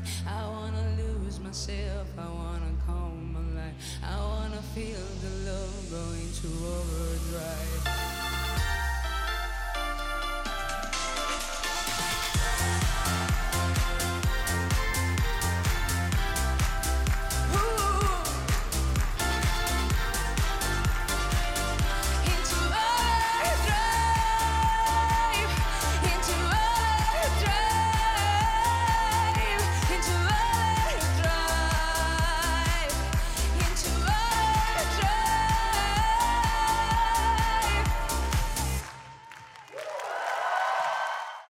right. I wanna lose myself, I wanna come alive, I wanna feel the love going to overdrive.